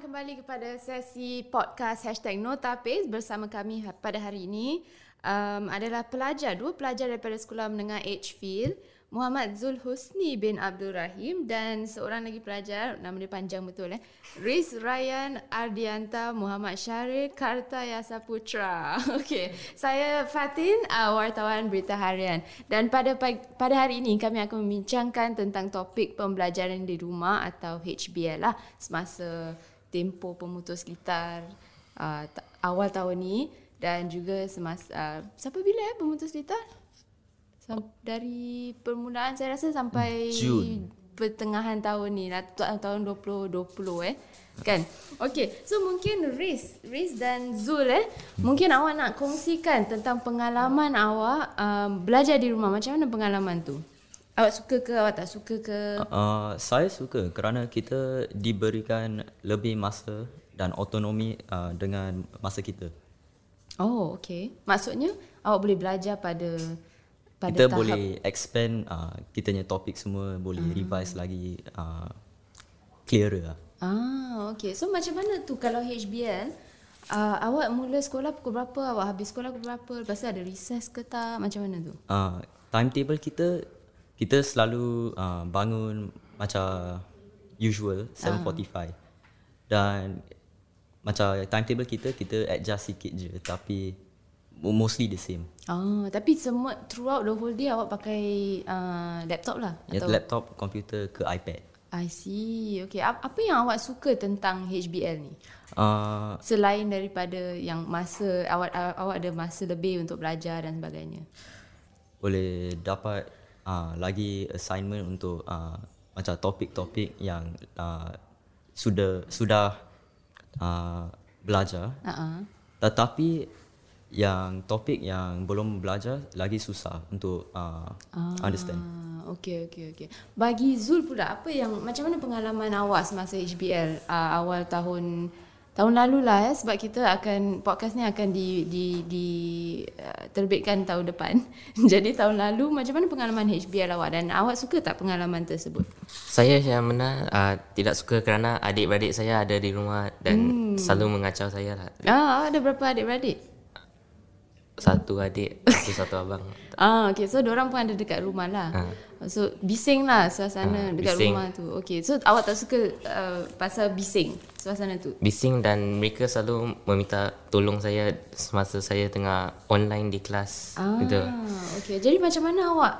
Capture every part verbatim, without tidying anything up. Selamat kembali kepada sesi podcast hashtag Notapis bersama kami pada hari ini um, adalah pelajar, dua pelajar daripada Sekolah Menengah Edgefield, Muhammad Zul Husni Bin Abdul Rahim dan seorang lagi pelajar, nama dia panjang betul eh, Riz Rayyan Ardianta Muhammad Syarif Kartayasa Putra. Okey, saya Fatin, uh, wartawan Berita Harian, dan pada pada hari ini kami akan membincangkan tentang topik pembelajaran di rumah atau H B L lah semasa tempoh pemutus litar uh, awal tahun ni, dan juga semasa uh, sampai bila eh pemutus litar? Samp- dari permulaan saya rasa sampai Jun, pertengahan tahun ni lah, tahun dua ribu dua puluh eh kan. Okey, so mungkin Riz Riz dan Zul eh mungkin awak nak kongsikan tentang pengalaman awak um, belajar di rumah. Macam mana pengalaman tu? Awak suka ke, awak tak suka ke? Uh, saya suka kerana kita diberikan lebih masa dan autonomi uh, dengan masa kita. Oh, okey. Maksudnya awak boleh belajar pada pada kita tahap, boleh expand uh, kita punya topik semua, boleh uh-huh. revise lagi uh, clearer. Ah, okey. So macam mana tu kalau H B L? Uh, awak mula sekolah pukul berapa? Awak habis sekolah pukul berapa? Lepas tu ada recess ke tak? Macam mana tu? Uh, timetable kita Kita selalu uh, bangun macam usual seven forty-five. Ah. Dan macam timetable kita, kita adjust sikit je, tapi mostly the same. Oh, tapi semua throughout the whole day awak pakai uh, laptop lah? Ya, atau laptop, komputer ke iPad. I see. Okay. Apa yang awak suka tentang H B L ni? Uh, Selain daripada yang masa, awak, awak ada masa lebih untuk belajar dan sebagainya. Boleh dapat Uh, lagi assignment untuk uh, macam topik-topik yang uh, sudah sudah uh, belajar, uh-uh. tetapi yang topik yang belum belajar lagi susah untuk uh, ah, understand. Okey, okey, okey. Bagi Zul pula, apa yang macam mana pengalaman awak semasa H B L uh, awal tahun tahun lalu lah eh, sebab kita akan podcast ni akan di di di uh, terbitkan tahun depan. Jadi tahun lalu macam mana pengalaman H B L awak, dan awak suka tak pengalaman tersebut? Saya yang mana uh, tidak suka kerana adik-beradik saya ada di rumah dan hmm. selalu mengacau saya lah. Ah, ada berapa adik-beradik? Satu adik, satu satu abang. Ah, okey. So diorang pun ada dekat rumah lah. Ha. So bising lah suasana ha, dekat bising. rumah tu. Okey. So awak tak suka uh, pasal bising suasana tu? Bising, dan mereka selalu meminta tolong saya semasa saya tengah online di kelas. Ah, gitu. Okey. Jadi macam mana awak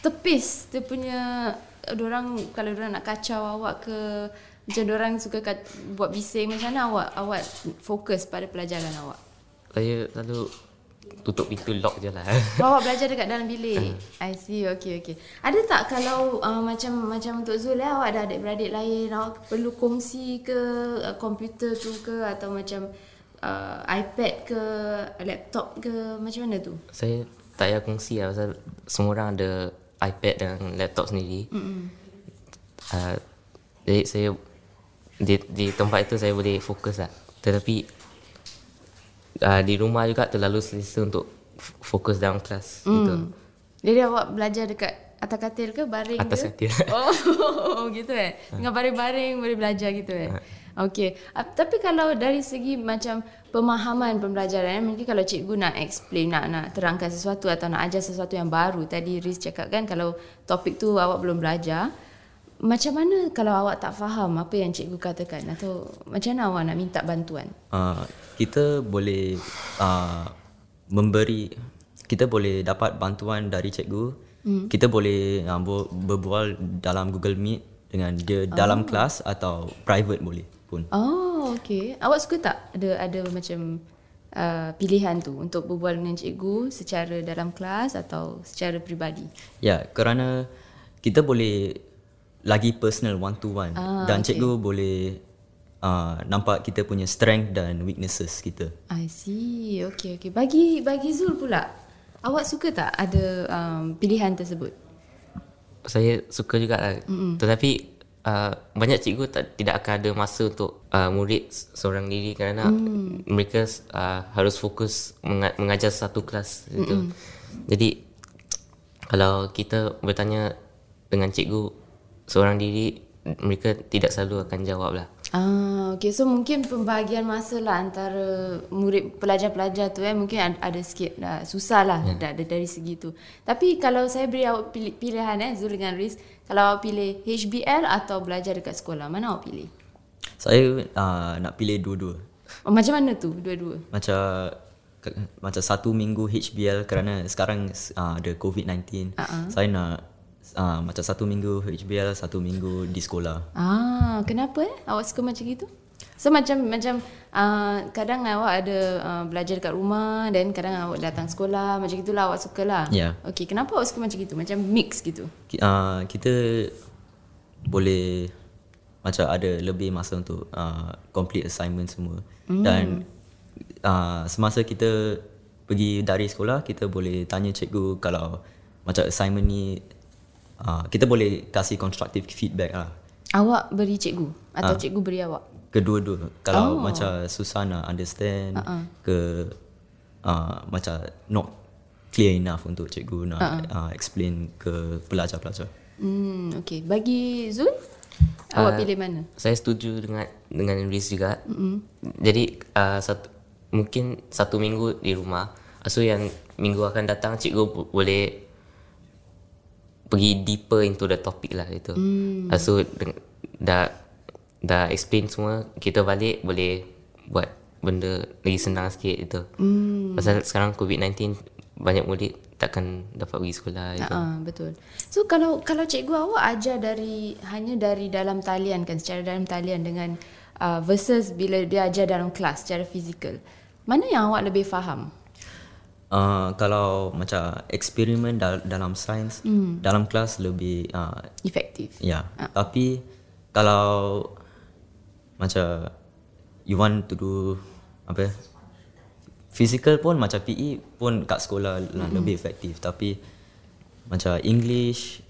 tepis dia punya, diorang kalau diorang nak kacau awak ke, macam diorang suka kat, buat bising, macam mana awak awak fokus pada pelajaran awak? Saya selalu tutup pintu, lock je lah. Oh, awak belajar dekat dalam bilik. I see. Okay, okay. Ada tak kalau uh, macam macam untuk Zul lah, awak ada adik-beradik lain, awak perlu kongsi ke uh, komputer tu ke, atau macam uh, iPad ke, laptop ke, macam mana tu? Saya tak payah kongsi lah, pasal semua orang ada iPad dan laptop sendiri. uh, Jadi saya di, di tempat itu saya boleh fokus lah. Tetapi Uh, di rumah juga terlalu selesa untuk f- fokus dalam kelas. Mm. Gitu. Jadi awak belajar dekat atas katil ke, baring atas ke? Atas katil. Oh, gitu eh. Dengan baring-baring boleh belajar gitu eh. Okey. Uh, tapi kalau dari segi macam pemahaman pembelajaran, mungkin kalau cikgu nak explain, nak nak terangkan sesuatu atau nak ajar sesuatu yang baru. Tadi Riz cakap kan kalau topik tu awak belum belajar, macam mana kalau awak tak faham apa yang cikgu katakan, atau macam mana awak nak minta bantuan? Uh, kita boleh uh, memberi, kita boleh dapat bantuan dari cikgu. Hmm. Kita boleh uh, berbual dalam Google Meet dengan dia oh. dalam kelas, atau private boleh pun. Oh, okey. Awak suka tak ada ada macam uh, pilihan tu untuk berbual dengan cikgu secara dalam kelas atau secara peribadi? Ya, yeah, kerana kita boleh lagi personal, one to one, ah, dan okay. cikgu boleh uh, nampak kita punya strength dan weaknesses kita. I see. Okey, okey. Bagi bagi Zul pula, awak suka tak ada um, pilihan tersebut? Saya suka jugalah. Mm-mm. Tetapi uh, banyak cikgu tak, tidak akan ada masa untuk uh, murid seorang diri kerana mm. mereka uh, harus fokus menga- mengajar satu kelas gitu. Jadi kalau kita bertanya dengan cikgu seorang diri, mereka tidak selalu akan jawab lah. Ah, okey. So mungkin pembahagian masa lah antara murid pelajar-pelajar tu eh mungkin ada, ada sikit lah, susah lah hmm. dari, dari segi tu. Tapi kalau saya beri awak pilihan eh Zul dengan Riz, kalau awak pilih H B L atau belajar dekat sekolah, mana awak pilih? Saya uh, nak pilih dua-dua. Oh, macam mana tu dua-dua? Macam macam satu minggu H B L kerana sekarang uh, ada covid nineteen. Uh-huh. Saya nak Ah, macam satu minggu H B L, satu minggu di sekolah. Ah, kenapa eh? Awak suka macam itu? So macam macam uh, kadang awak ada uh, belajar dekat rumah, dan kadang awak datang sekolah, macam itulah awak sukalah. Ya. Yeah. Okey, kenapa awak suka macam itu? Macam mix gitu. Uh, kita boleh macam ada lebih masa untuk uh, complete assignment semua. Mm. Dan uh, semasa kita pergi dari sekolah, kita boleh tanya cikgu kalau macam assignment ni. Uh, kita boleh kasih constructive feedback lah. Awak beri cikgu atau uh, cikgu beri awak? Kedua-dua. Kalau oh. macam susah nak understand uh-uh. ke uh, macam not clear enough untuk cikgu nak uh-uh. uh, explain ke pelajar-pelajar. Hmm, okay. Bagi Zul, uh, awak pilih mana? Saya setuju dengan dengan Riz juga. Mm-hmm. Jadi uh, satu, mungkin satu minggu di rumah. So yang minggu akan datang cikgu boleh pergi deeper into the topic lah gitu. Mm. So dah dah explain semua, kita balik boleh buat benda lagi senang sikit gitu. Mm. Pasal sekarang covid nineteen banyak murid takkan dapat pergi sekolah gitu. Uh-huh, betul. So kalau kalau cikgu awak ajar dari hanya dari dalam talian kan, secara dalam talian dengan uh, versus bila dia ajar dalam kelas secara fizikal. Mana yang awak lebih faham? Uh, kalau macam eksperimen dal- dalam sains, mm. dalam kelas lebih uh, efektif. Ya, yeah. uh. Tapi kalau macam you want to do apa physical pun macam P E pun kat sekolah mm. lebih efektif. Tapi macam English,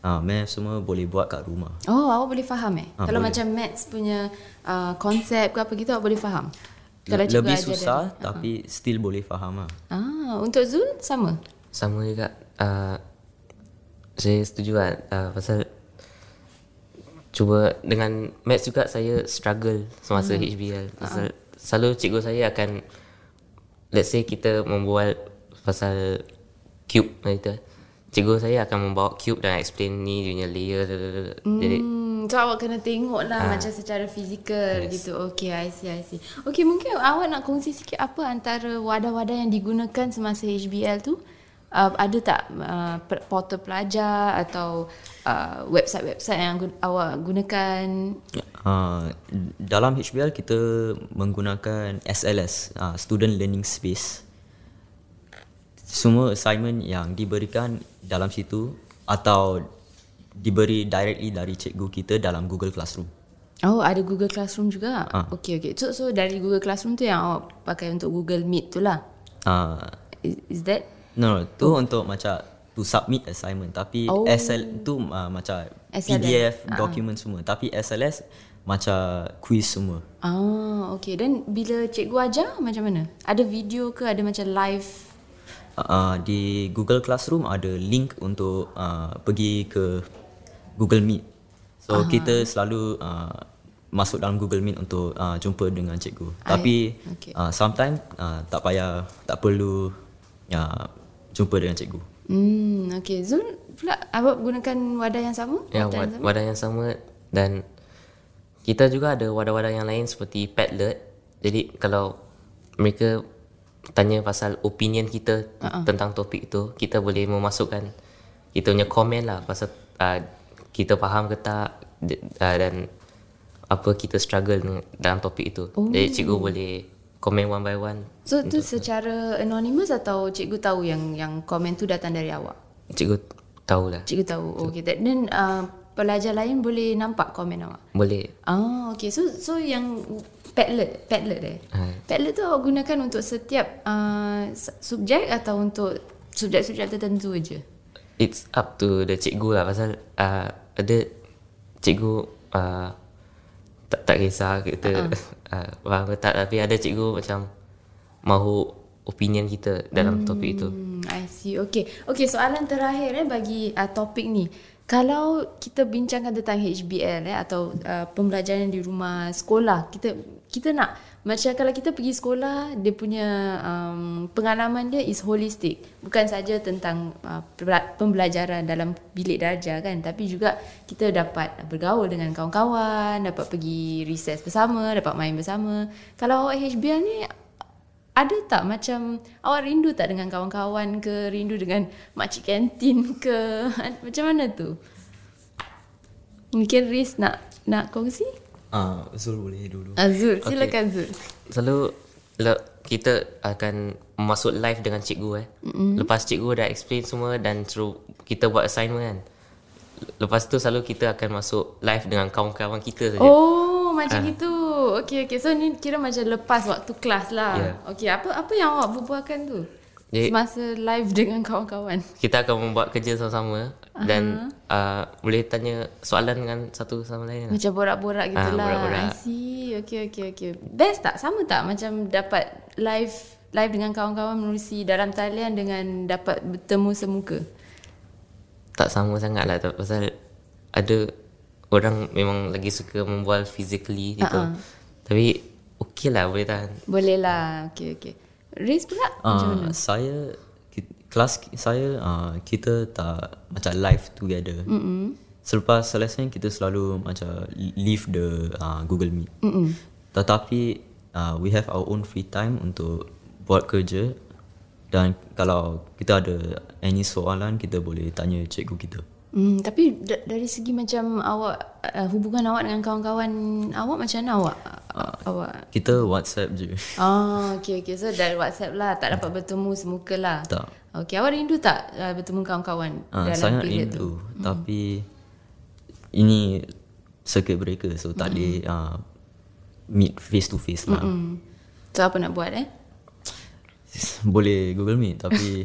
uh, math semua boleh buat kat rumah. Oh, awak boleh faham eh? Uh, kalau boleh. Macam maths punya uh, konsep ke apa gitu, awak boleh faham? Lebih susah dari, tapi uh-huh. still boleh faham lah. Ah, untuk Zul sama? Sama juga. Uh, saya setuju lah uh, pasal cuba dengan maths juga saya struggle semasa uh-huh. H B L. Pasal uh-huh. selalu cikgu saya akan, let's say kita membual pasal cube gitu. Cikgu saya akan membawa cube dan explain ni punya layer. Mm. Jadi so awak kena tengok lah ha. macam secara fizikal yes. gitu. Okay, I see, I see. Okay, mungkin awak nak kongsi sikit apa antara wadah-wadah yang digunakan semasa H B L tu? Uh, ada tak uh, portal pelajar atau uh, website-website yang gu- awak gunakan? Uh, dalam H B L kita menggunakan S L S, uh, Student Learning Space. Semua assignment yang diberikan dalam situ atau diberi directly dari cikgu kita dalam Google Classroom. Oh, ada Google Classroom juga? Ha. Okay, okay. So, so dari Google Classroom tu yang awak pakai untuk Google Meet tu lah? Uh, is, is that? No, no. Tu oh. untuk macam to submit assignment. Tapi oh. S L tu uh, macam S L S. P D F, uh-huh. document semua. Tapi S L S macam quiz semua. Ah, okay. Dan bila cikgu ajar macam mana? Ada video ke? Ada macam live? Uh, di Google Classroom ada link untuk uh, pergi ke Google Meet. So Aha. kita selalu uh, masuk dalam Google Meet untuk uh, jumpa dengan cikgu. I, Tapi okay. uh, sometimes uh, tak payah, tak perlu uh, jumpa dengan cikgu. Hmm, okay. Zul pula awak gunakan wadah yang sama? Ya, wadah, wad- wadah yang sama, dan kita juga ada wadah-wadah yang lain seperti Padlet. Jadi kalau mereka tanya pasal opinion kita uh-uh. tentang topik tu, kita boleh memasukkan kita punya komen lah pasal uh, kita faham ke tak uh, dan apa kita struggle dalam topik itu. Oh. Jadi cikgu boleh komen one by one. So tu secara anonymous atau cikgu tahu yang yang komen tu datang dari awak? Cikgu tahulah. Cikgu tahu. Oh, okay. Then uh, pelajar lain boleh nampak komen awak? Boleh. Oh, okay. So so yang Padlet, Padlet eh. Ha. Padlet tu awak gunakan untuk setiap uh, subjek atau untuk subjek-subjek tertentu je? It's up to the cikgu lah pasal uh, ada cikgu uh, tak tak kisah kita uh-huh. uh, tak, tapi ada cikgu macam mahu opinion kita dalam hmm, topik itu. I see. Okay. Okay, soalan terakhir eh bagi uh, topik ni. Kalau kita bincangkan tentang H B L eh, atau uh, pembelajaran di rumah sekolah, kita kita nak macam kalau kita pergi sekolah, dia punya um, pengalaman dia is holistik, bukan saja tentang uh, pembelajaran dalam bilik daraja kan, tapi juga kita dapat bergaul dengan kawan-kawan, dapat pergi recess bersama, dapat main bersama. Kalau awak H B L ni, ada tak macam awak rindu tak dengan kawan-kawan ke, rindu dengan makcik kantin ke, macam mana tu? Mungkin Riz nak nak kongsi? Ah, Zul boleh dulu. Ah, Zul, silakan. Okay. Zul. Selalu kita akan masuk live dengan cikgu eh. Mm-hmm. Lepas cikgu dah explain semua dan suruh kita buat assignment kan. Lepas tu selalu kita akan masuk live dengan kawan-kawan kita saja. Oh, macam ah. itu. Okey, okey. So ni kira macam lepas waktu kelas lah. Yeah. Okey, apa apa yang awak berbualkan tu? Jadi, semasa live dengan kawan-kawan, kita akan membuat kerja sama-sama. Uh-huh. Dan uh, boleh tanya soalan dengan satu sama lain. Macam borak-borak gitulah. Uh, borak-borak. I see. Okey, okey, okey. Best tak? Sama tak macam dapat live live dengan kawan-kawan menerusi dalam talian dengan dapat bertemu semuka? Tak sama sangatlah tu, pasal ada orang memang lagi suka membual physically gitu. Uh-uh. Tapi okey lah, boleh tahan. Boleh lah, okey okey. Riz pula uh, macam mana? Saya, kelas saya uh, kita tak macam live together. Mm-mm. Selepas selesai kita selalu macam leave the uh, Google Meet. Mm-mm. Tetapi uh, we have our own free time untuk buat kerja. Dan kalau kita ada any soalan, kita boleh tanya cikgu kita. Hmm, tapi da- dari segi macam awak uh, hubungan awak dengan kawan-kawan awak macam mana awak? Uh, awak kita WhatsApp je. Oh, okey okey. So dari WhatsApp lah, tak dapat bertemu semuka lah. Tak. Okey, awak rindu tak uh, bertemu kawan-kawan uh, dalam period rindu, tu? Sangat rindu. Tapi hmm. ini circuit breaker, so tak hmm. boleh uh, meet face to face lah. Hmm. So apa nak buat eh? Boleh Google Meet tapi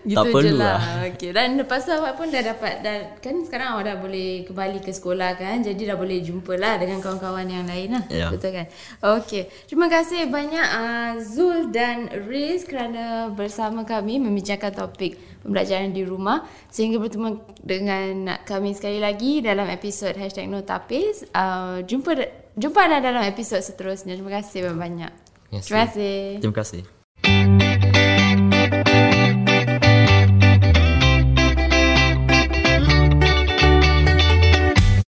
gitu tak perlu lah. Okay. Dan lepas tu awak pun dah dapat dah, kan sekarang awak dah boleh kembali ke sekolah kan, jadi dah boleh jumpa lah dengan kawan-kawan yang lain lah. Yeah. Betul kan? Okay, terima kasih banyak uh, Zul dan Riz kerana bersama kami membincangkan topik pembelajaran di rumah. Sehingga bertemu dengan kami sekali lagi dalam episod Hashtag No Tapis. uh, Jumpa Jumpa anda dalam episod seterusnya. Terima kasih banyak-banyak. Yes, terima kasih. Terima kasih.